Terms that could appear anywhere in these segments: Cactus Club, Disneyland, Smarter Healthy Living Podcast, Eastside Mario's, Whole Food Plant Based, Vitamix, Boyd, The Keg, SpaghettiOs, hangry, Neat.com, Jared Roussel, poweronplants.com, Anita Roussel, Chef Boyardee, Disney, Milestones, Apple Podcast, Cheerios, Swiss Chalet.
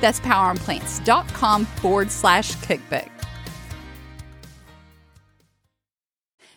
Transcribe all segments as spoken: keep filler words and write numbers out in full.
That's poweronplants.com forward slash cookbook.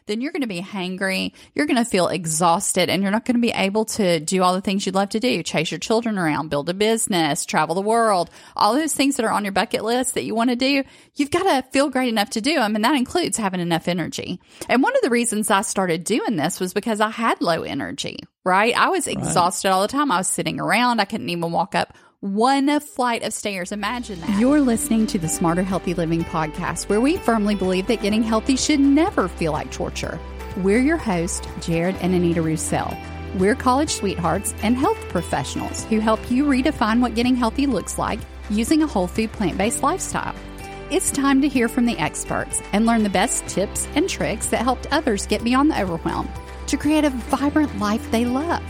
Then you're going to be hangry, you're going to feel exhausted, and you're not going to be able to do all the things you'd love to do, chase your children around, build a business, travel the world, all those things that are on your bucket list that you want to do. You've got to feel great enough to do them, and that includes having enough energy. And one of the reasons I started doing this was because I had low energy, right? I was exhausted all the time. I was sitting around. I couldn't even walk up one flight of stairs. Imagine that. You're listening to the Smarter Healthy Living Podcast, where we firmly believe that getting healthy should never feel like torture. We're your hosts, Jared and Anita Roussel. We're college sweethearts and health professionals who help you redefine what getting healthy looks like using a whole food plant-based lifestyle. It's time to hear from the experts and learn the best tips and tricks that helped others get beyond the overwhelm to create a vibrant life they love.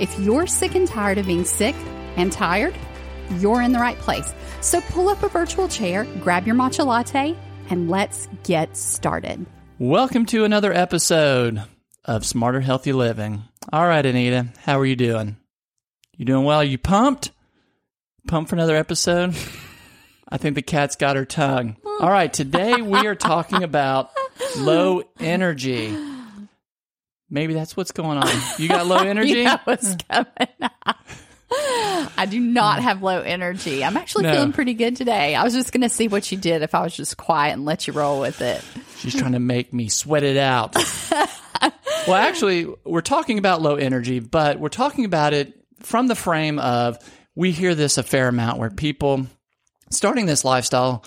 If you're sick and tired of being sick and tired, you're in the right place. So pull up a virtual chair, grab your matcha latte, and let's get started. Welcome to another episode of Smarter Healthy Living. All right, Anita, how are you doing? You doing well? Are you pumped? Pumped for another episode? I think the cat's got her tongue. All right, today we are talking about low energy. Maybe that's what's going on. You got low energy? You know what's coming up. I do not have low energy. I'm actually no. feeling pretty good today. I was just going to see what you did if I was just quiet and let you roll with it. She's trying to make me sweat it out. Well, actually, we're talking about low energy, but we're talking about it from the frame of we hear this a fair amount where people starting this lifestyle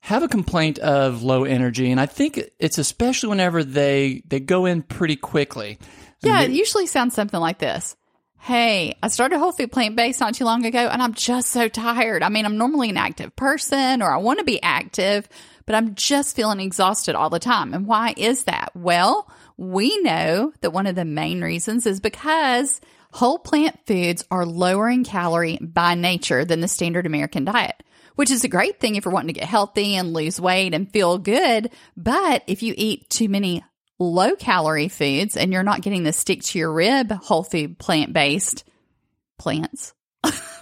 have a complaint of low energy. And I think it's especially whenever they, they go in pretty quickly. Yeah, it usually sounds something like this. Hey, I started whole food plant-based not too long ago, and I'm just so tired. I mean, I'm normally an active person, or I want to be active, but I'm just feeling exhausted all the time. And why is that? Well, we know that one of the main reasons is because whole plant foods are lower in calorie by nature than the standard American diet, which is a great thing if you're wanting to get healthy and lose weight and feel good. But if you eat too many low-calorie foods, and you're not getting the stick-to-your-rib whole food plant-based plants.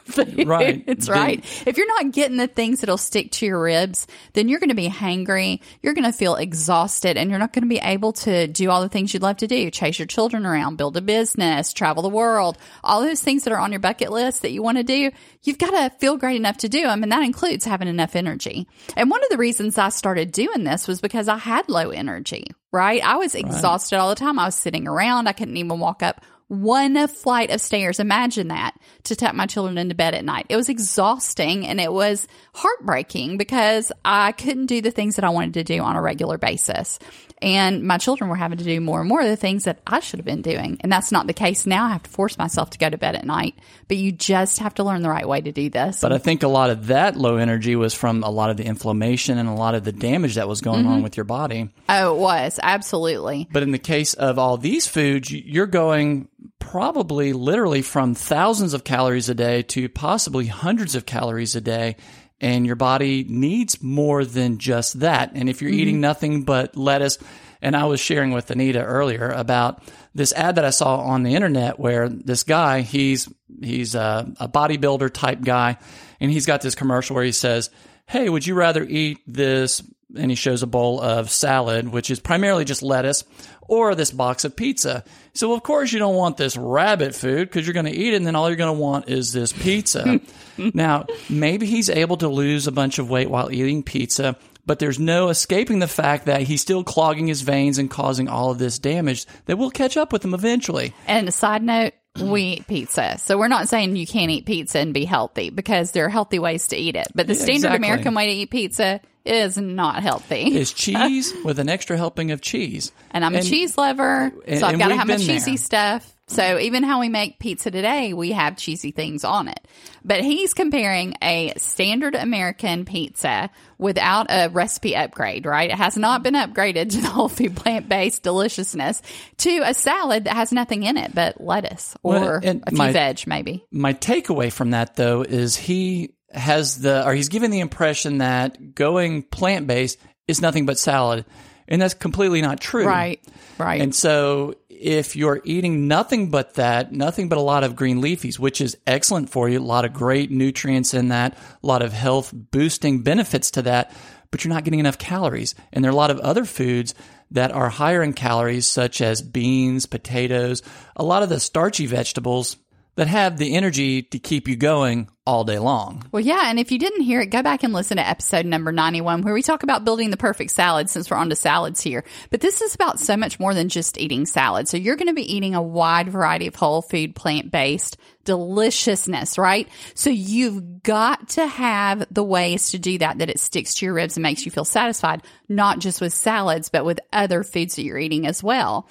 Foods, right. It's right. The- if you're not getting the things that'll stick to your ribs, then you're going to be hangry, you're going to feel exhausted, and you're not going to be able to do all the things you'd love to do, chase your children around, build a business, travel the world, all those things that are on your bucket list that you want to do. You've got to feel great enough to do them, and that includes having enough energy. And one of the reasons I started doing this was because I had low energy, right? I was exhausted right. all the time. I was sitting around. I couldn't even walk up one flight of stairs. Imagine that, to tuck my children into bed at night. It was exhausting and it was heartbreaking because I couldn't do the things that I wanted to do on a regular basis. And my children were having to do more and more of the things that I should have been doing. And that's not the case now. I have to force myself to go to bed at night. But you just have to learn the right way to do this. But I think a lot of that low energy was from a lot of the inflammation and a lot of the damage that was going mm-hmm. on with your body. Oh, it was. Absolutely. But in the case of all these foods, you're going probably literally from thousands of calories a day to possibly hundreds of calories a day. And your body needs more than just that. And if you're mm-hmm. eating nothing but lettuce, and I was sharing with Anita earlier about this ad that I saw on the internet where this guy, he's he's a, a bodybuilder type guy, and he's got this commercial where he says, hey, would you rather eat this? And he shows a bowl of salad, which is primarily just lettuce, or this box of pizza. So, well, of course, you don't want this rabbit food because you're going to eat it, and then all you're going to want is this pizza. Now, maybe he's able to lose a bunch of weight while eating pizza, but there's no escaping the fact that he's still clogging his veins and causing all of this damage that will catch up with him eventually. And a side note, we eat pizza. So we're not saying you can't eat pizza and be healthy, because there are healthy ways to eat it. But the yeah, standard exactly. American way to eat pizza is not healthy. Is cheese with an extra helping of cheese. And I'm and, a cheese lover, and, so I've got to have my cheesy there. stuff. So even how we make pizza today, we have cheesy things on it. But he's comparing a standard American pizza without a recipe upgrade, right? It has not been upgraded to the whole food plant-based deliciousness, to a salad that has nothing in it but lettuce or well, and a few my, veg maybe. My takeaway from that, though, is he has the – or he's given the impression that going plant-based is nothing but salad. And that's completely not true. Right, right. And so if you're eating nothing but that, nothing but a lot of green leafies, which is excellent for you, a lot of great nutrients in that, a lot of health-boosting benefits to that, but you're not getting enough calories. And there are a lot of other foods that are higher in calories, such as beans, potatoes, a lot of the starchy vegetables that have the energy to keep you going all day long. Well, yeah, and if you didn't hear it, go back and listen to episode number ninety-one, where we talk about building the perfect salad, since we're onto salads here. But this is about so much more than just eating salad. So you're going to be eating a wide variety of whole food, plant-based deliciousness, right? So you've got to have the ways to do that, that it sticks to your ribs and makes you feel satisfied, not just with salads, but with other foods that you're eating as well.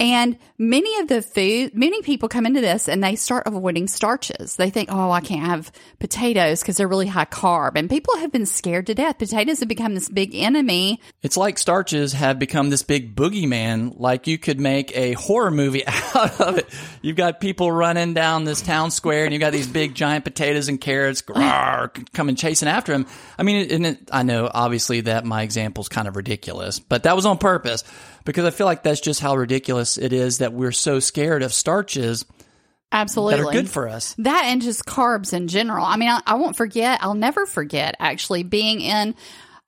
And many of the food, many people come into this and they start avoiding starches. They think, oh, I can't have potatoes because they're really high carb. And people have been scared to death. Potatoes have become this big enemy. It's like starches have become this big boogeyman, like you could make a horror movie out of it. You've got people running down this town square and you've got these big giant potatoes and carrots grrr, coming chasing after him. I mean, and it, I know obviously that my example's kind of ridiculous, but that was on purpose, because I feel like that's just how ridiculous it is that we're so scared of starches. Absolutely. That are good for us. That and just carbs in general. I mean, I, I won't forget, I'll never forget actually being in,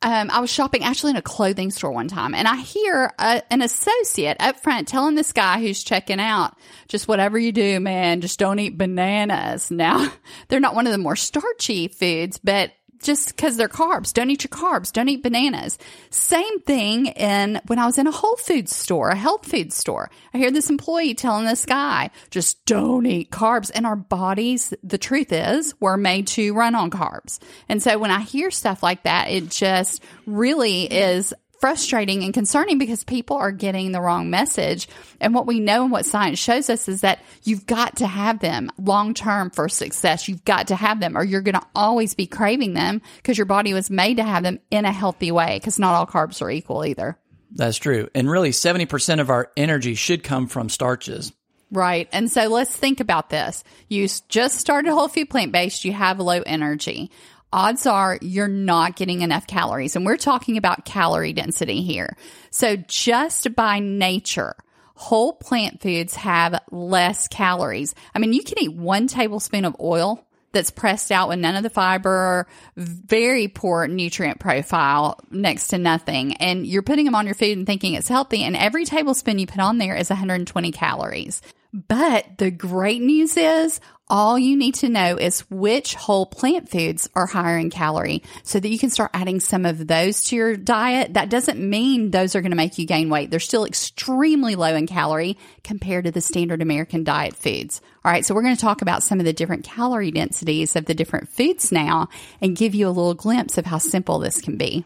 um, I was shopping actually in a clothing store one time, and I hear a, an associate up front telling this guy who's checking out, just whatever you do, man, just don't eat bananas. Now, they're not one of the more starchy foods, but just because they're carbs. Don't eat your carbs. Don't eat bananas. Same thing in when I was in a Whole Foods store, a health food store. I hear this employee telling this guy, just don't eat carbs. And our bodies, the truth is, we're made to run on carbs. And so when I hear stuff like that, it just really is frustrating and concerning, because people are getting the wrong message. And what we know and what science shows us is that you've got to have them long term for success. You've got to have them, or you're going to always be craving them, because your body was made to have them in a healthy way, because not all carbs are equal either. That's true. And really seventy percent of our energy should come from starches. Right. And so let's think about this. You just started whole food plant-based. You have low energy. Odds are you're not getting enough calories. And we're talking about calorie density here. So just by nature, whole plant foods have less calories. I mean, you can eat one tablespoon of oil that's pressed out with none of the fiber, very poor nutrient profile, next to nothing. And you're putting them on your food and thinking it's healthy. And every tablespoon you put on there is one hundred twenty calories. But the great news is, all you need to know is which whole plant foods are higher in calorie, so that you can start adding some of those to your diet. That doesn't mean those are going to make you gain weight. They're still extremely low in calorie compared to the standard American diet foods. All right, so we're going to talk about some of the different calorie densities of the different foods now, and give you a little glimpse of how simple this can be.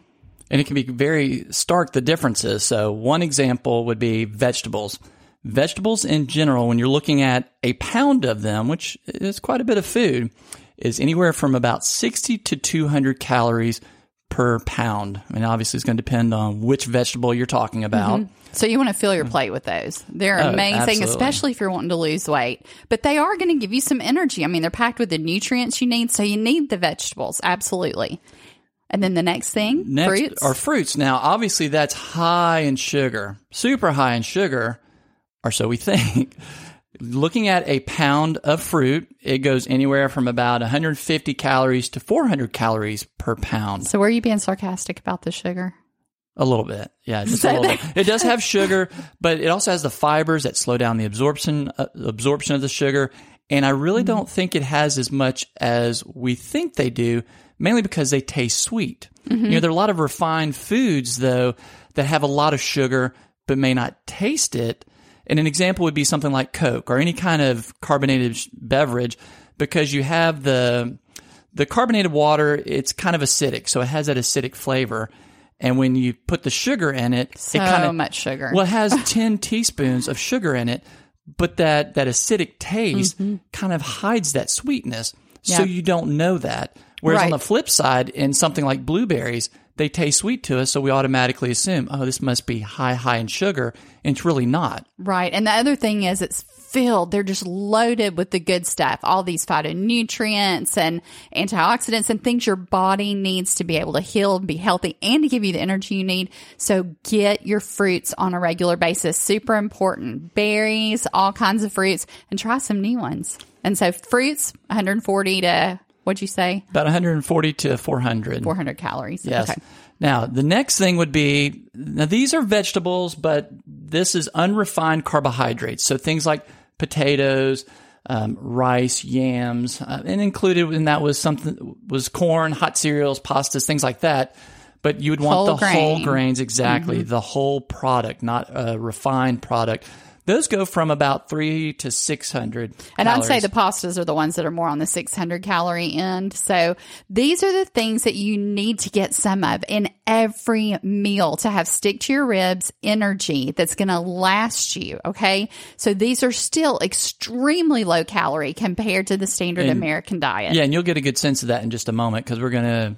And it can be very stark, the differences. So one example would be vegetables. Vegetables in general, when you're looking at a pound of them, which is quite a bit of food, is anywhere from about sixty to two hundred calories per pound. And obviously, it's going to depend on which vegetable you're talking about. Mm-hmm. So you want to fill your plate with those. They're oh, amazing, absolutely. Especially if you're wanting to lose weight. But they are going to give you some energy. I mean, they're packed with the nutrients you need, so you need the vegetables, absolutely. And then the next thing, next fruits. Are fruits. Now, obviously, that's high in sugar, super high in sugar. Or so we think. Looking at a pound of fruit, it goes anywhere from about one hundred fifty calories to four hundred calories per pound. So were you being sarcastic about the sugar? A little bit. Yeah, just a little bit. It does have sugar, but it also has the fibers that slow down the absorption uh, absorption of the sugar. And I really don't think it has as much as we think they do, mainly because they taste sweet. Mm-hmm. You know, there are a lot of refined foods, though, that have a lot of sugar but may not taste it. And an example would be something like Coke or any kind of carbonated beverage, because you have the the carbonated water, it's kind of acidic, so it has that acidic flavor. And when you put the sugar in it, so it kind of much sugar. Well, it has ten teaspoons of sugar in it, but that that acidic taste mm-hmm. kind of hides that sweetness, yeah. so you don't know that. Whereas right. on the flip side, in something like blueberries, they taste sweet to us, so we automatically assume, oh, this must be high, high in sugar, and it's really not. Right. And the other thing is it's filled. They're just loaded with the good stuff, all these phytonutrients and antioxidants and things your body needs to be able to heal, be healthy, and to give you the energy you need. So get your fruits on a regular basis. Super important. Berries, all kinds of fruits, and try some new ones. And so fruits, one hundred forty to... What'd you say? About one hundred forty to four hundred. four hundred calories. Yes. Okay. Now, the next thing would be, now these are vegetables, but this is unrefined carbohydrates. So things like potatoes, um, rice, yams, uh, and included in that was something was corn, hot cereals, pastas, things like that. But you would want whole the grain. whole grains, exactly, mm-hmm. the whole product, not a refined product. Those go from about three to six hundred And calories. I'd say the pastas are the ones that are more on the six hundred calorie end. So these are the things that you need to get some of in every meal to have stick to your ribs energy that's going to last you, okay? So these are still extremely low calorie compared to the standard and, American diet. Yeah, and you'll get a good sense of that in just a moment because we're going to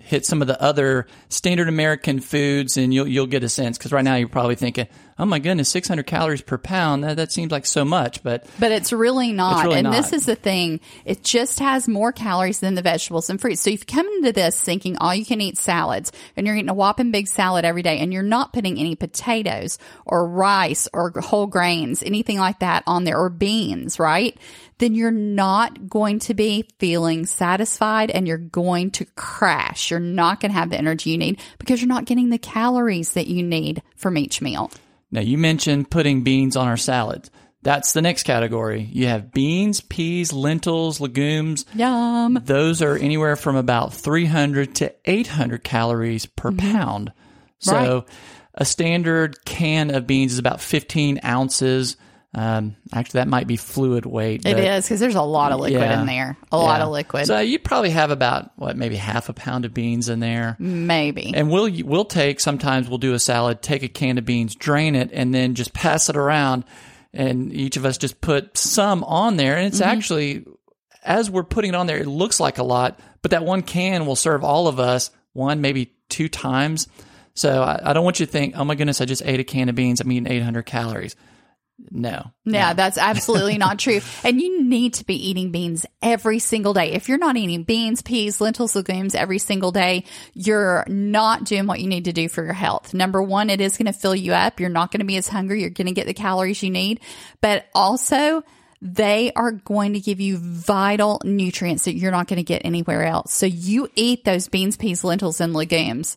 hit some of the other standard American foods and you'll you'll get a sense, because right now you're probably thinking, oh my goodness, six hundred calories per pound, that, that seems like so much, but but it's really not. It's really and not. This is the thing, it just has more calories than the vegetables and fruits. So if you come into this thinking all you can eat salads and you're eating a whopping big salad every day and you're not putting any potatoes or rice or whole grains, anything like that on there, or beans, right? Then you're not going to be feeling satisfied and you're going to crash. You're not going to have the energy you need because you're not getting the calories that you need from each meal. Now, you mentioned putting beans on our salad. That's the next category. You have beans, peas, lentils, legumes. Yum. Those are anywhere from about three hundred to eight hundred calories per mm-hmm. pound. So right. a standard can of beans is about fifteen ounces. Um, actually, that might be fluid weight. It is, because there's a lot of liquid yeah, in there. A yeah. lot of liquid. So you probably have about, what, maybe half a pound of beans in there. Maybe. And we'll we'll take, sometimes we'll do a salad, take a can of beans, drain it, and then just pass it around. And each of us just put some on there. And it's mm-hmm. actually, as we're putting it on there, it looks like a lot. But that one can will serve all of us one, maybe two times. So I, I don't want you to think, oh my goodness, I just ate a can of beans. I'm eating eight hundred calories. No. Yeah, no. That's absolutely not true. And you need to be eating beans every single day. If you're not eating beans, peas, lentils, legumes every single day, you're not doing what you need to do for your health. Number one, it is going to fill you up. You're not going to be as hungry. You're going to get the calories you need. But also, they are going to give you vital nutrients that you're not going to get anywhere else. So you eat those beans, peas, lentils, and legumes.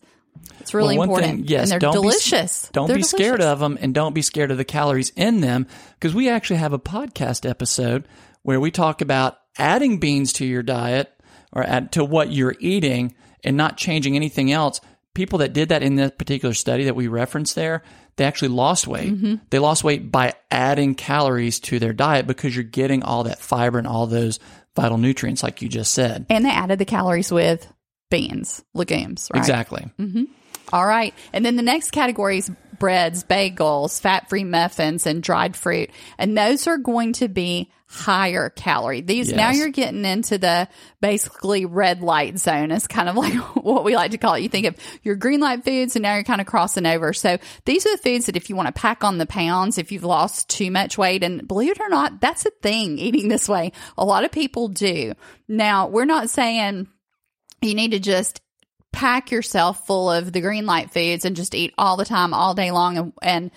It's really well, important. Thing, yes, and they're don't delicious. Be, don't they're be delicious. Scared of them, and don't be scared of the calories in them, because we actually have a podcast episode where we talk about adding beans to your diet or add to what you're eating and not changing anything else. People that did that in this particular study that we referenced there, they actually lost weight. Mm-hmm. They lost weight by adding calories to their diet because you're getting all that fiber and all those vital nutrients like you just said. And they added the calories with beans, legumes, right? Exactly. Mm-hmm. All right. And then the next category is breads, bagels, fat-free muffins, and dried fruit. And those are going to be higher calorie. These yes. Now you're getting into the basically red light zone. It's kind of like what we like to call it. You think of your green light foods, and now you're kind of crossing over. So these are the foods that if you want to pack on the pounds, if you've lost too much weight, and believe it or not, that's a thing, eating this way. A lot of people do. Now, we're not saying you need to just pack yourself full of the green light foods and just eat all the time, all day long. And, and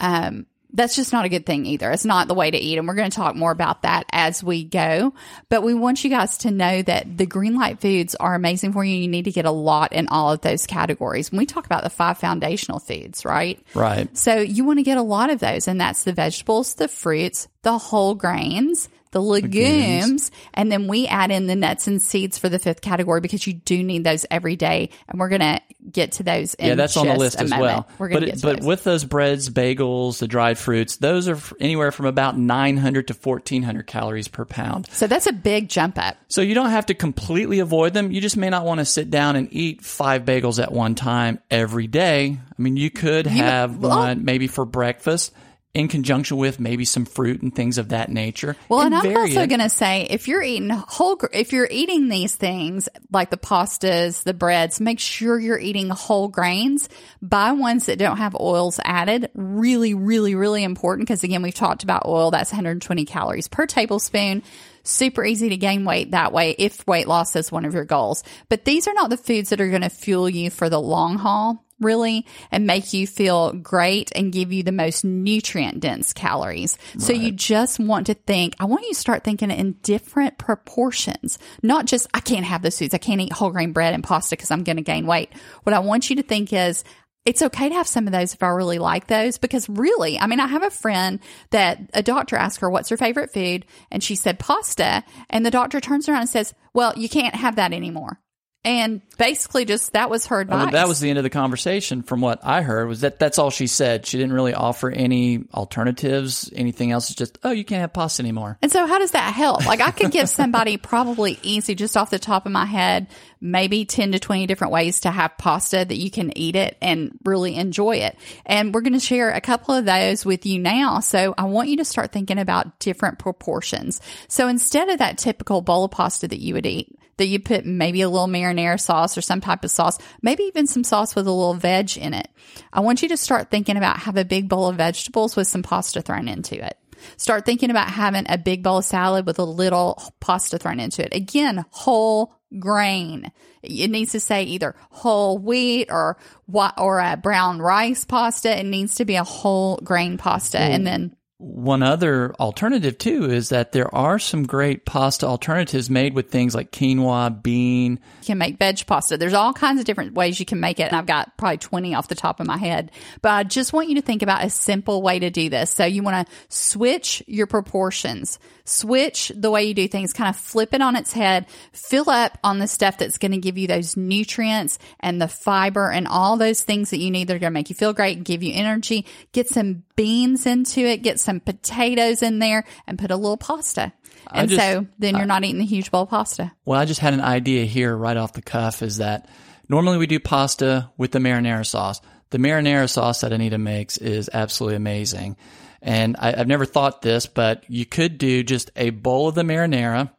um, that's just not a good thing either. It's not the way to eat. And we're going to talk more about that as we go. But we want you guys to know that the green light foods are amazing for you. You need to get a lot in all of those categories. When we talk about the five foundational foods, right? Right. So you want to get a lot of those. And that's the vegetables, the fruits, the whole grains, the legumes, legumes, and then we add in the nuts and seeds for the fifth category because you do need those every day, and we're going to get to those in yeah, that's just on the list as moment. Well. We're going to get to But those. With those breads, bagels, the dried fruits, those are anywhere from about nine hundred to fourteen hundred calories per pound. So that's a big jump up. So you don't have to completely avoid them. You just may not want to sit down and eat five bagels at one time every day. I mean, you could you, have well, one maybe for breakfast in conjunction with maybe some fruit and things of that nature. Well, and, and I'm also going to say, if you're eating whole, if you're eating these things like the pastas, the breads, make sure you're eating whole grains. Buy ones that don't have oils added. Really, really, really important because, again, we've talked about oil. That's one hundred twenty calories per tablespoon. Super easy to gain weight that way if weight loss is one of your goals. But these are not the foods that are going to fuel you for the long haul, really, and make you feel great and give you the most nutrient-dense calories. Right. So you just want to think, I want you to start thinking in different proportions, not just, I can't have those foods. I can't eat whole grain bread and pasta because I'm going to gain weight. What I want you to think is, it's okay to have some of those if I really like those, because really, I mean, I have a friend that a doctor asked her, what's her favorite food? And she said, pasta. And the doctor turns around and says, well, you can't have that anymore. And basically just that was her advice. I mean, that was the end of the conversation from what I heard, was that that's all she said. She didn't really offer any alternatives, anything else. It's just, oh, you can't have pasta anymore. And so how does that help? Like I could give somebody probably easy, just off the top of my head, maybe ten to twenty different ways to have pasta that you can eat it and really enjoy it. And we're going to share a couple of those with you now. So I want you to start thinking about different proportions. So instead of that typical bowl of pasta that you would eat, that you put maybe a little marinara sauce or some type of sauce, maybe even some sauce with a little veg in it. I want you to start thinking about have a big bowl of vegetables with some pasta thrown into it. Start thinking about having a big bowl of salad with a little pasta thrown into it. Again, whole grain. It needs to say either whole wheat or or a brown rice pasta. It needs to be a whole grain pasta. Ooh. And then one other alternative, too, is that there are some great pasta alternatives made with things like quinoa, bean. You can make veg pasta. There's all kinds of different ways you can make it. And I've got probably twenty off the top of my head. But I just want you to think about a simple way to do this. So you want to switch your proportions. Switch the way you do things. Kind of flip it on its head. Fill up on the stuff that's going to give you those nutrients and the fiber and all those things that you need that are going to make you feel great and give you energy. Get some beans into it. Get some some potatoes in there and put a little pasta. And just, so then you're I, not eating a huge bowl of pasta. Well, I just had an idea here right off the cuff, is that normally we do pasta with the marinara sauce. The marinara sauce that Anita makes is absolutely amazing. And I, I've never thought this, but you could do just a bowl of the marinara,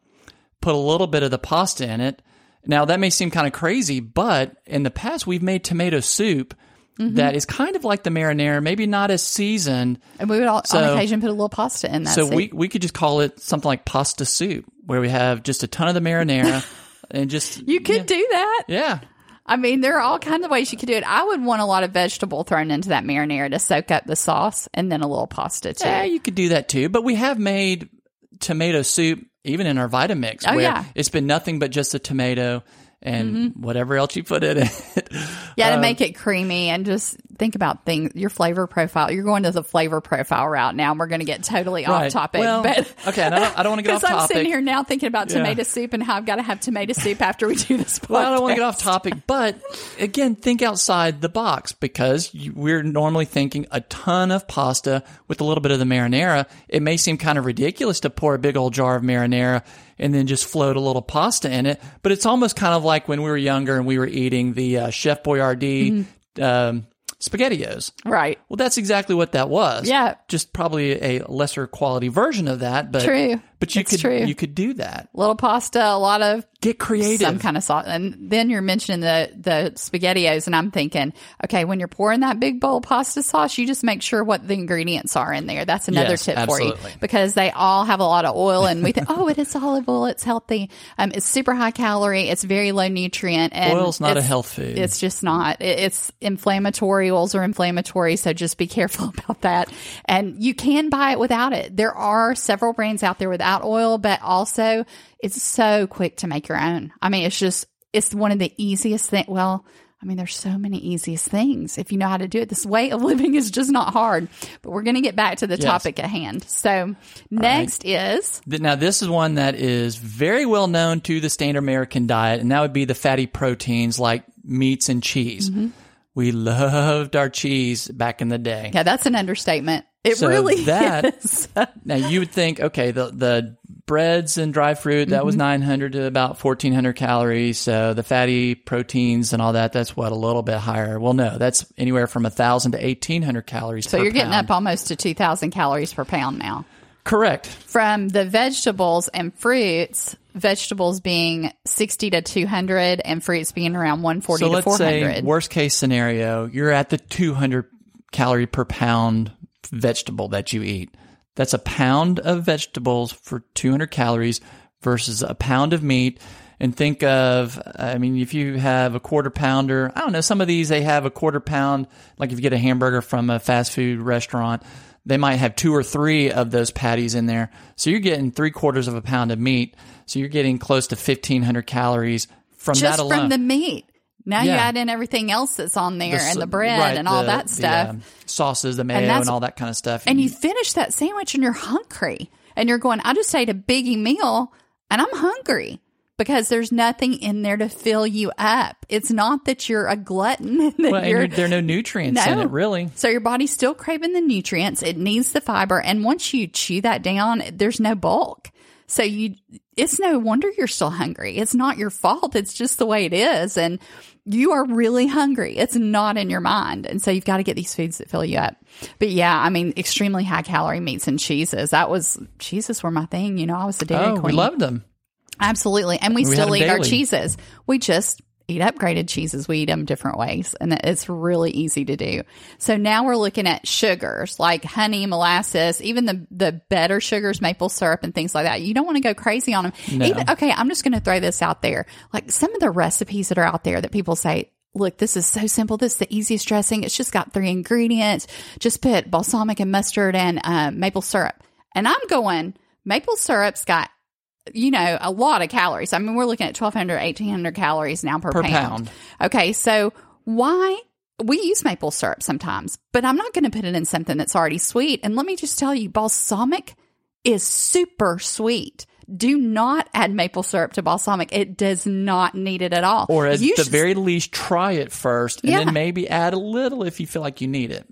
put a little bit of the pasta in it. Now that may seem kind of crazy, but in the past we've made tomato soup Mm-hmm. that is kind of like the marinara, maybe not as seasoned. And we would all, so, on occasion put a little pasta in that So soup. we we could just call it something like pasta soup, where we have just a ton of the marinara and just... You could yeah. do that. Yeah. I mean, there are all kinds of ways you could do it. I would want a lot of vegetable thrown into that marinara to soak up the sauce, and then a little pasta too. Yeah, you could do that too. But we have made tomato soup even in our Vitamix, oh, where yeah. it's been nothing but just a tomato and mm-hmm. whatever else you put in it. yeah, to um, make it creamy, and just think about things, your flavor profile. You're going to the flavor profile route now, and we're going to get totally right. off topic. Well, but okay, and I don't, don't want to get off topic. Because I'm sitting here now thinking about yeah. tomato soup and how I've got to have tomato soup after we do this podcast. Well, I don't want to get off topic, but again, think outside the box, because you, we're normally thinking a ton of pasta with a little bit of the marinara. It may seem kind of ridiculous to pour a big old jar of marinara and then just float a little pasta in it. But it's almost kind of like when we were younger and we were eating the uh, Chef Boyardee mm-hmm. um, SpaghettiOs. Right. Well, that's exactly what that was. Yeah. Just probably a lesser quality version of that. But, true. But you it's could true. you could do that. Little pasta, a lot of... Get creative. Some kind of sauce. And then you're mentioning the, the SpaghettiOs, and I'm thinking, okay, when you're pouring that big bowl of pasta sauce, you just make sure what the ingredients are in there. That's another yes, tip absolutely. for you. Because they all have a lot of oil, and we think, oh, it is olive oil. It's healthy. Um, It's super high calorie. It's very low nutrient. And oil's not a health food. It's just not. It, it's inflammatory. Oils are inflammatory, so just be careful about that. And you can buy it without it. There are several brands out there without oil, but also it's so quick to make your own. I mean, it's just, it's one of the easiest things. Well, I mean, there's so many easiest things. If you know how to do it, this way of living is just not hard. But we're going to get back to the yes. topic at hand. So next right. is... Now, this is one that is very well known to the standard American diet, and that would be the fatty proteins like meats and cheese. Mm-hmm. We loved our cheese back in the day. Yeah, that's an understatement. It so really that, is. Now, you would think, okay, the the breads and dry fruit, that mm-hmm. was nine hundred to about fourteen hundred calories. So the fatty proteins and all that, that's what, a little bit higher. Well, no, that's anywhere from one thousand to eighteen hundred calories so per pound. So you're getting up almost to two thousand calories per pound now. Correct. From the vegetables and fruits, vegetables being sixty to two hundred and fruits being around one forty so to four hundred. So let's say, worst case scenario, you're at the two hundred calorie per pound vegetable that you eat. That's a pound of vegetables for two hundred calories versus a pound of meat. And think of, I mean, if you have a quarter pounder, I don't know, some of these, they have a quarter pound, like if you get a hamburger from a fast food restaurant, they might have two or three of those patties in there. So you're getting three quarters of a pound of meat. So you're getting close to fifteen hundred calories from Just that alone. Just from the meat. Now yeah. you add in everything else that's on there the, and the bread right, and all the, that stuff. The, um, sauces, the mayo, and, and all that kind of stuff. And, and you finish that sandwich and you're hungry. And you're going, I just ate a biggie meal and I'm hungry. Because there's nothing in there to fill you up. It's not that you're a glutton. That well, you're, and there are no nutrients no. in it, really. So your body's still craving the nutrients. It needs the fiber. And once you chew that down, there's no bulk. So you, it's no wonder you're still hungry. It's not your fault. It's just the way it is. And you are really hungry. It's not in your mind. And so you've got to get these foods that fill you up. But yeah, I mean, extremely high-calorie meats and cheeses. That was, cheeses were my thing. You know, I was a dairy oh, queen. Oh, we loved them. Absolutely. And we, we still eat daily. Our cheeses. We just eat upgraded cheeses. We eat them different ways. And it's really easy to do. So now we're looking at sugars like honey, molasses, even the, the better sugars, maple syrup and things like that. You don't want to go crazy on them. No. Even, okay, I'm just going to throw this out there. Like some of the recipes that are out there that people say, look, this is so simple. This is the easiest dressing. It's just got three ingredients. Just put balsamic and mustard and uh, maple syrup. And I'm going, maple syrup's got you know, a lot of calories. I mean, we're looking at twelve hundred, eighteen hundred calories now per, per pound. pound. Okay. So why we use maple syrup sometimes, but I'm not going to put it in something that's already sweet. And let me just tell you, balsamic is super sweet. Do not add maple syrup to balsamic. It does not need it at all. Or at you the should, very least, try it first and yeah. then maybe add a little if you feel like you need it.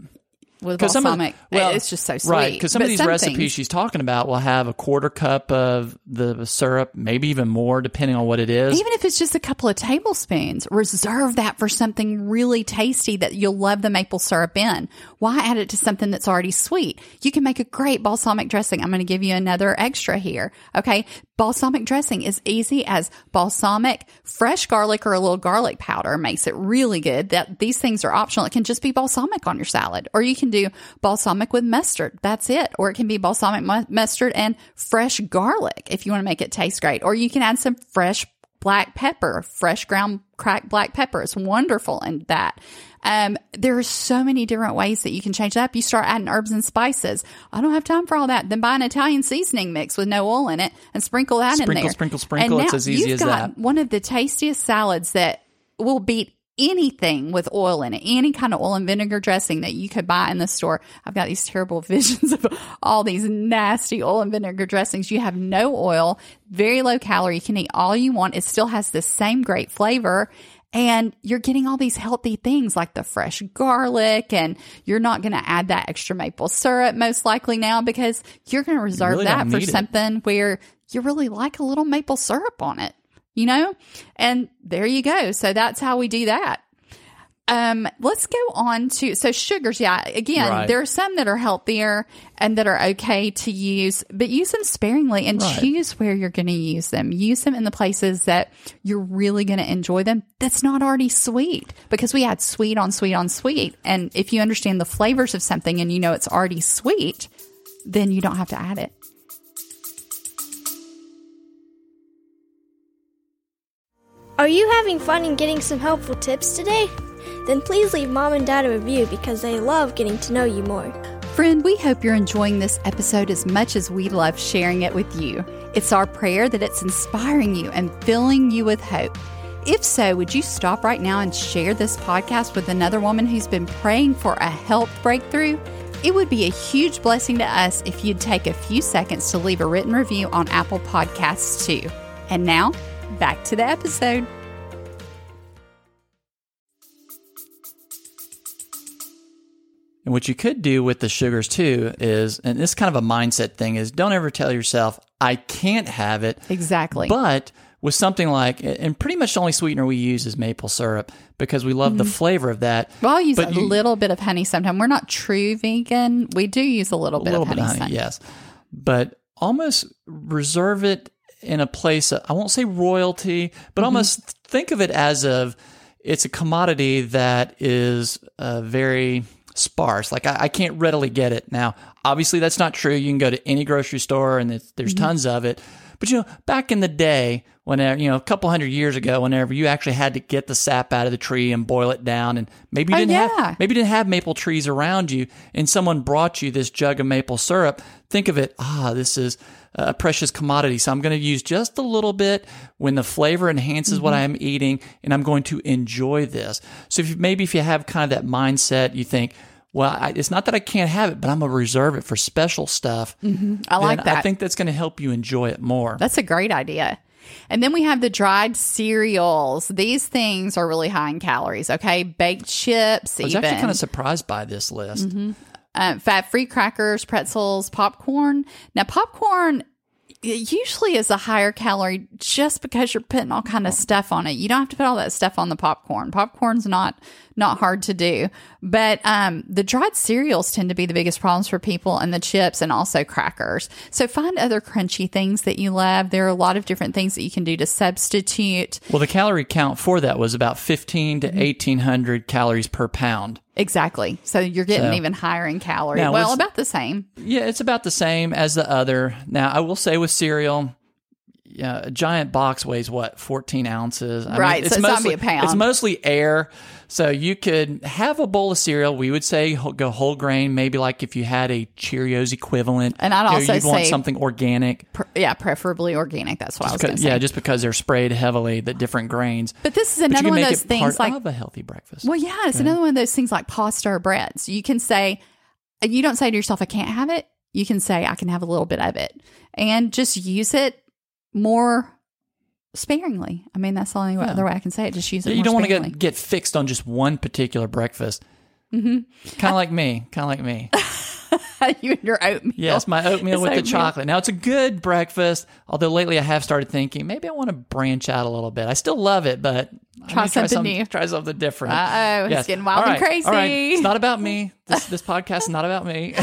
With balsamic, of, well, it's just so sweet. Right, because some but of these some recipes things, she's talking about will have a quarter cup of the syrup, maybe even more, depending on what it is. Even if it's just a couple of tablespoons, reserve that for something really tasty that you'll love the maple syrup in. Why add it to something that's already sweet? You can make a great balsamic dressing. I'm going to give you another extra here, okay? Balsamic dressing is easy as balsamic, fresh garlic, or a little garlic powder makes it really good. That these things are optional. It can just be balsamic on your salad, or you can do balsamic with mustard. That's it. Or it can be balsamic mu- mustard and fresh garlic if you want to make it taste great. Or you can add some fresh black pepper, fresh ground cracked black pepper. It's wonderful in that. Um, there are so many different ways that you can change it up. You start adding herbs and spices. I don't have time for all that. Then buy an Italian seasoning mix with no oil in it and sprinkle that sprinkle, in there. Sprinkle, sprinkle, sprinkle. It's as easy as that. You've got one of the tastiest salads that will beat anything with oil in it, any kind of oil and vinegar dressing that you could buy in the store. I've got these terrible visions of all these nasty oil and vinegar dressings. You have no oil, very low calorie. You can eat all you want. It still has the same great flavor. And you're getting all these healthy things like the fresh garlic, and you're not going to add that extra maple syrup most likely now because you're going to reserve really that for something it. Where you really like a little maple syrup on it, you know? And there you go. So that's how we do that. Um, let's go on to, so sugars, yeah, again, right. there are some that are healthier and that are okay to use, but use them sparingly and right. choose where you're going to use them. Use them in the places that you're really going to enjoy them. That's not already sweet because we add sweet on sweet on sweet. And if you understand the flavors of something and you know it's already sweet, then you don't have to add it. Are you having fun and getting some helpful tips today? Then please leave Mom and Dad a review because they love getting to know you more. Friend, we hope you're enjoying this episode as much as we love sharing it with you. It's our prayer that it's inspiring you and filling you with hope. If so, would you stop right now and share this podcast with another woman who's been praying for a health breakthrough? It would be a huge blessing to us if you'd take a few seconds to leave a written review on Apple Podcasts too. And now, back to the episode. And what you could do with the sugars too is, and this kind of a mindset thing is, don't ever tell yourself, I can't have it. Exactly. But with something like, and pretty much the only sweetener we use is maple syrup because we love mm-hmm. the flavor of that. Well, I'll use but a you, little bit of honey sometimes. We're not true vegan. We do use a little bit, a little of, bit honey of honey. Yes. But almost reserve it in a place, of, I won't say royalty, but mm-hmm. almost think of it as of it's a commodity that is uh, very sparse. Like I, I can't readily get it. Now, obviously that's not true. You can go to any grocery store and there's, there's mm-hmm. tons of it. But, you know, back in the day, whenever, you know, a couple hundred years ago, whenever you actually had to get the sap out of the tree and boil it down, and maybe you didn't oh, yeah. have maybe you didn't have maple trees around you, and someone brought you this jug of maple syrup, think of it, ah, this is a precious commodity, so I'm going to use just a little bit when the flavor enhances mm-hmm. what I am eating, and I'm going to enjoy this. So if you, maybe if you have kind of that mindset, you think, well, I, it's not that I can't have it, but I'm going to reserve it for special stuff. Mm-hmm. I like that. I think that's going to help you enjoy it more. That's a great idea. And then we have the dried cereals. These things are really high in calories, okay? Baked chips, even. I was even. actually kind of surprised by this list. Mm-hmm. Um, fat-free crackers, pretzels, popcorn. Now, popcorn... It usually is a higher calorie just because you're putting all kind of stuff on it. You don't have to put all that stuff on the popcorn. Popcorn's not not hard to do. But um, the dried cereals tend to be the biggest problems for people, and the chips and also crackers. So find other crunchy things that you love. There are a lot of different things that you can do to substitute. Well, the calorie count for that was about fifteen to eighteen hundred calories per pound. Exactly. So you're getting so, even higher in calories. Well, about the same. Yeah, it's about the same as the other. Now, I will say with cereal, yeah, a giant box weighs, what, fourteen ounces? I right, mean, it's so mostly, it's not a pound. It's mostly air. So you could have a bowl of cereal. We would say go whole grain, maybe like if you had a Cheerios equivalent. And I'd also you know, you'd say... want something organic. Pre- yeah, preferably organic. That's what just I was going to say. Yeah, just because they're sprayed heavily, the different grains. But this is another one of those things like... But you can make it part of a healthy breakfast. Well, yeah, it's another one of those things like pasta or breads. So you can say... You don't say to yourself, I can't have it. You can say, I can have a little bit of it. And just use it more sparingly. I mean, that's the only yeah. other way I can say it. Just use it. You more don't want to get, get fixed on just one particular breakfast. Mm-hmm. Kind of like me. Kind of like me. You and your oatmeal. Yes, my oatmeal it's with oatmeal. The chocolate. Now, it's a good breakfast, although lately I have started thinking, maybe I want to branch out a little bit. I still love it, but try, I something, try something new. Try something different. Uh-oh, yes. It's getting wild all right, and crazy. All right. It's not about me. This, this podcast is not about me.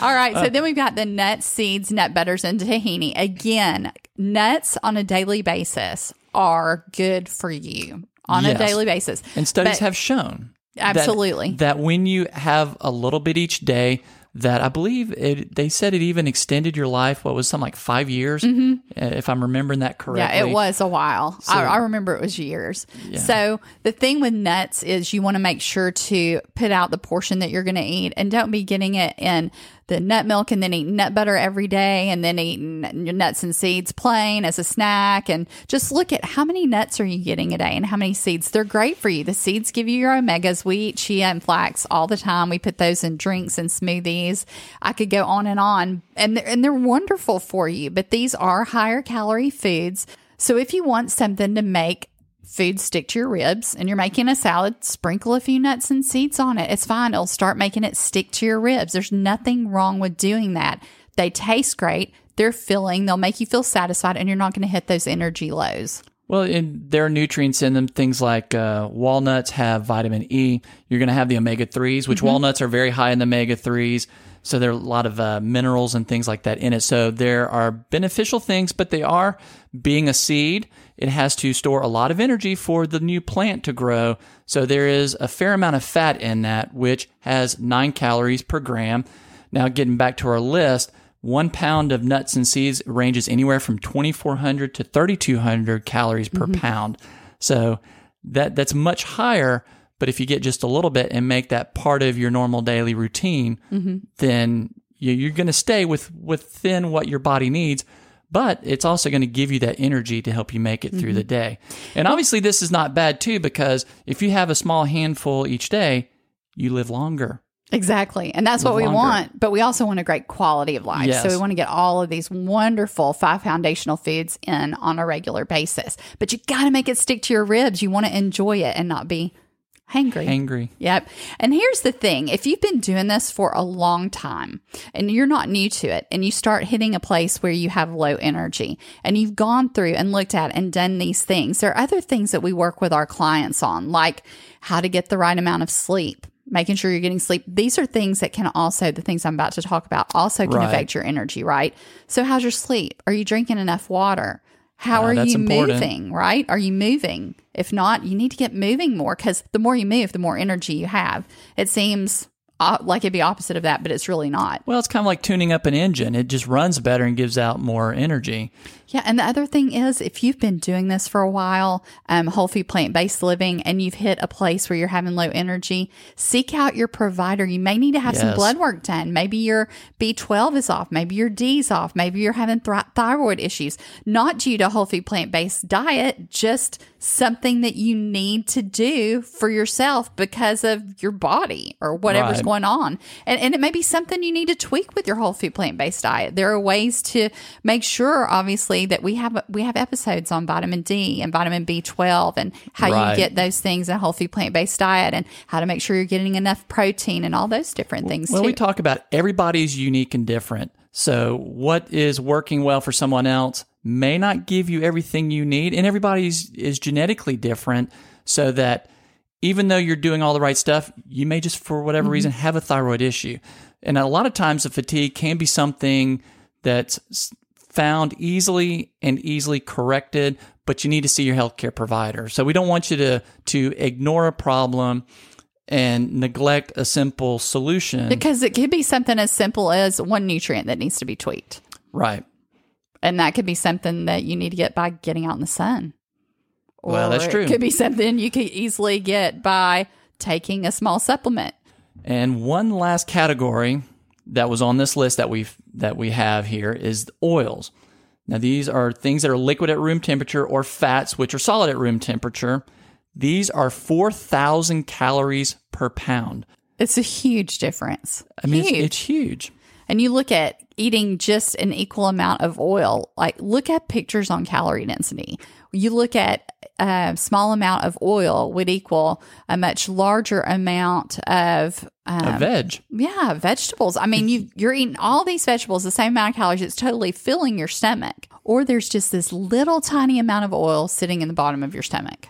All right. So then we've got the nuts, seeds, nut butters, and tahini. Again, nuts on a daily basis are good for you on yes. a daily basis. And studies but, have shown. Absolutely. That, that when you have a little bit each day, that I believe it, they said it even extended your life, what was something like five years, mm-hmm. if I'm remembering that correctly. Yeah, it was a while. So, I, I remember it was years. Yeah. So the thing with nuts is you want to make sure to put out the portion that you're going to eat, and don't be getting it in the nut milk and then eating nut butter every day and then eating nuts and seeds plain as a snack. And just look at how many nuts are you getting a day and how many seeds. They're great for you. The seeds give you your omegas. We eat chia and flax all the time. We put those in drinks and smoothies. I could go on and on. And they're, and they're wonderful for you. But these are higher calorie foods. So if you want something to make food stick to your ribs and you're making a salad, sprinkle a few nuts and seeds on it. It's fine. It'll start making it stick to your ribs. There's nothing wrong with doing that. They taste great. They're filling. They'll make you feel satisfied, and you're not going to hit those energy lows. Well, and there are nutrients in them. Things like uh, walnuts have vitamin E. You're going to have the omega threes, which mm-hmm. walnuts are very high in the omega threes. So there are a lot of uh, minerals and things like that in it. So there are beneficial things, but they are, being a seed, it has to store a lot of energy for the new plant to grow. So there is a fair amount of fat in that, which has nine calories per gram. Now, getting back to our list, one pound of nuts and seeds ranges anywhere from twenty-four hundred to thirty-two hundred calories per mm-hmm. pound. So that that's much higher, but if you get just a little bit and make that part of your normal daily routine, mm-hmm. then you, you're going to stay with within what your body needs. but it's also going to give you that energy to help you make it through mm-hmm. the day. And obviously this is not bad too, because if you have a small handful each day, you live longer. Exactly. And that's live what we longer. want. But we also want a great quality of life. Yes. So we want to get all of these wonderful five foundational foods in on a regular basis. But you got to make it stick to your ribs. You want to enjoy it and not be hangry. Hangry. Yep. And here's the thing. If you've been doing this for a long time and you're not new to it, and you start hitting a place where you have low energy and you've gone through and looked at and done these things, there are other things that we work with our clients on, like how to get the right amount of sleep, making sure you're getting sleep. These are things that can also, the things I'm about to talk about also can right. affect your energy, right? So how's your sleep? Are you drinking enough water? How uh, are you important. moving, right? Are you moving? If not, you need to get moving more, because the more you move, the more energy you have. It seems uh, like it'd be opposite of that, but it's really not. Well, it's kind of like tuning up an engine. It just runs better and gives out more energy. Yeah, and the other thing is, if you've been doing this for a while, um, whole food plant-based living, and you've hit a place where you're having low energy, seek out your provider. You may need to have yes. some blood work done. Maybe your B twelve is off. Maybe your D is off. Maybe you're having th- thyroid issues, not due to whole food plant-based diet, just something that you need to do for yourself because of your body or whatever's right. going on. And, and it may be something you need to tweak with your whole food plant-based diet. There are ways to make sure, obviously, that we have we have episodes on vitamin D and vitamin B twelve and how right. you get those things in a healthy plant-based diet, and how to make sure you're getting enough protein and all those different things well, too. Well, we talk about everybody's unique and different. So what is working well for someone else may not give you everything you need, and everybody's is genetically different, so that even though you're doing all the right stuff, you may just for whatever mm-hmm. reason have a thyroid issue. And a lot of times the fatigue can be something that's found easily and easily corrected, but you need to see your healthcare provider. So we don't want you to to ignore a problem and neglect a simple solution, because it could be something as simple as one nutrient that needs to be tweaked. Right. And that could be something that you need to get by getting out in the sun. Or well, that's true. It could be something you could easily get by taking a small supplement. And one last category that was on this list that we've that we have here is oils. Now, these are things that are liquid at room temperature, or fats, which are solid at room temperature. These are four thousand calories per pound. It's a huge difference. I mean, huge. It's, it's huge. And you look at eating just an equal amount of oil, like look at pictures on calorie density. You look at a small amount of oil would equal a much larger amount of um, a veg. Yeah, vegetables. I mean, you, you're eating all these vegetables, the same amount of calories. It's totally filling your stomach. Or there's just this little tiny amount of oil sitting in the bottom of your stomach.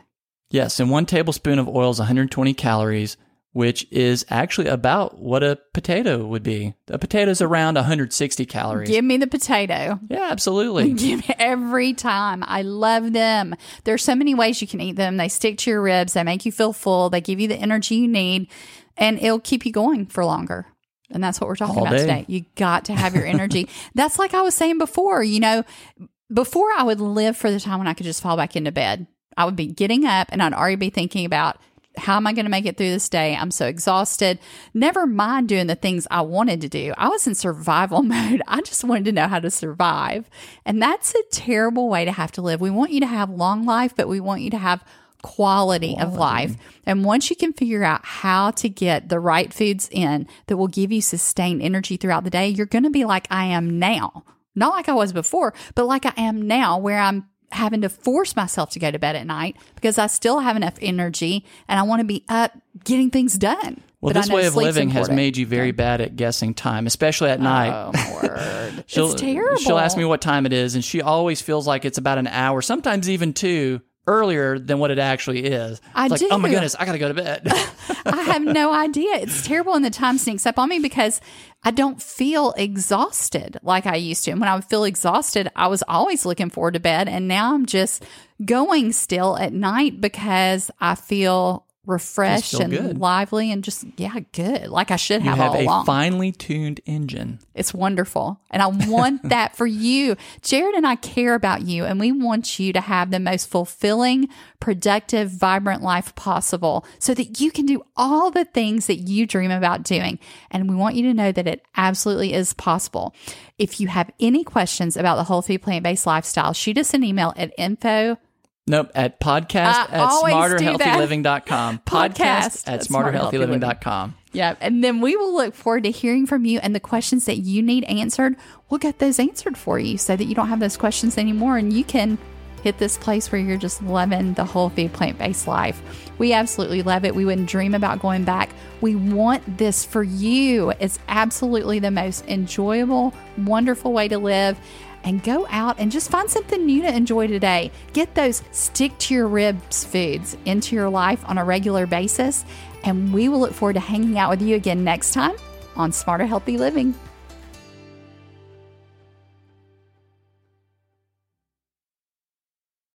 Yes, and one tablespoon of oil is one hundred twenty calories, which is actually about what a potato would be. A potato's around one hundred sixty calories. Give me the potato. Yeah, absolutely. Give me every time. I love them. There are so many ways you can eat them. They stick to your ribs. They make you feel full. They give you the energy you need, and it'll keep you going for longer. And that's what we're talking All about day. today. You got to have your energy. That's like I was saying before, you know, before I would live for the time when I could just fall back into bed. I would be getting up and I'd already be thinking about, how am I going to make it through this day? I'm so exhausted. Never mind doing the things I wanted to do. I was in survival mode. I just wanted to know how to survive. And that's a terrible way to have to live. We want you to have long life, but we want you to have quality, quality. of life. And once you can figure out how to get the right foods in that will give you sustained energy throughout the day, you're going to be like I am now. Not like I was before, but like I am now, where I'm having to force myself to go to bed at night because I still have enough energy and I want to be up getting things done. Well, but this way of living important. has made you very bad at guessing time, especially at oh, night. Oh, word. It's terrible. She'll ask me what time it is, and she always feels like it's about an hour, sometimes even two, earlier than what it actually is. It's I like, do. oh my goodness, I got to go to bed. I have no idea. It's terrible, and the time sneaks up on me because I don't feel exhausted like I used to. And when I would feel exhausted, I was always looking forward to bed. And now I'm just going still at night because I feel refreshed and good. lively and just, yeah, good. Like I should have, you have all along. You have a finely tuned engine. It's wonderful. And I want that for you. Jared and I care about you, and we want you to have the most fulfilling, productive, vibrant life possible so that you can do all the things that you dream about doing. And we want you to know that it absolutely is possible. If you have any questions about the whole food plant-based lifestyle, shoot us an email at info Nope, at podcast I at smarter healthy living dot com. Podcast, podcast at smarter healthy living dot com. Yeah, and then we will look forward to hearing from you, and the questions that you need answered, we'll get those answered for you so that you don't have those questions anymore, and you can hit this place where you're just loving the whole food plant-based life. We absolutely love it. We wouldn't dream about going back. We want this for you. It's absolutely the most enjoyable, wonderful way to live. And go out and just find something new to enjoy today. Get those stick-to-your-ribs foods into your life on a regular basis. And we will look forward to hanging out with you again next time on Smarter Healthy Living.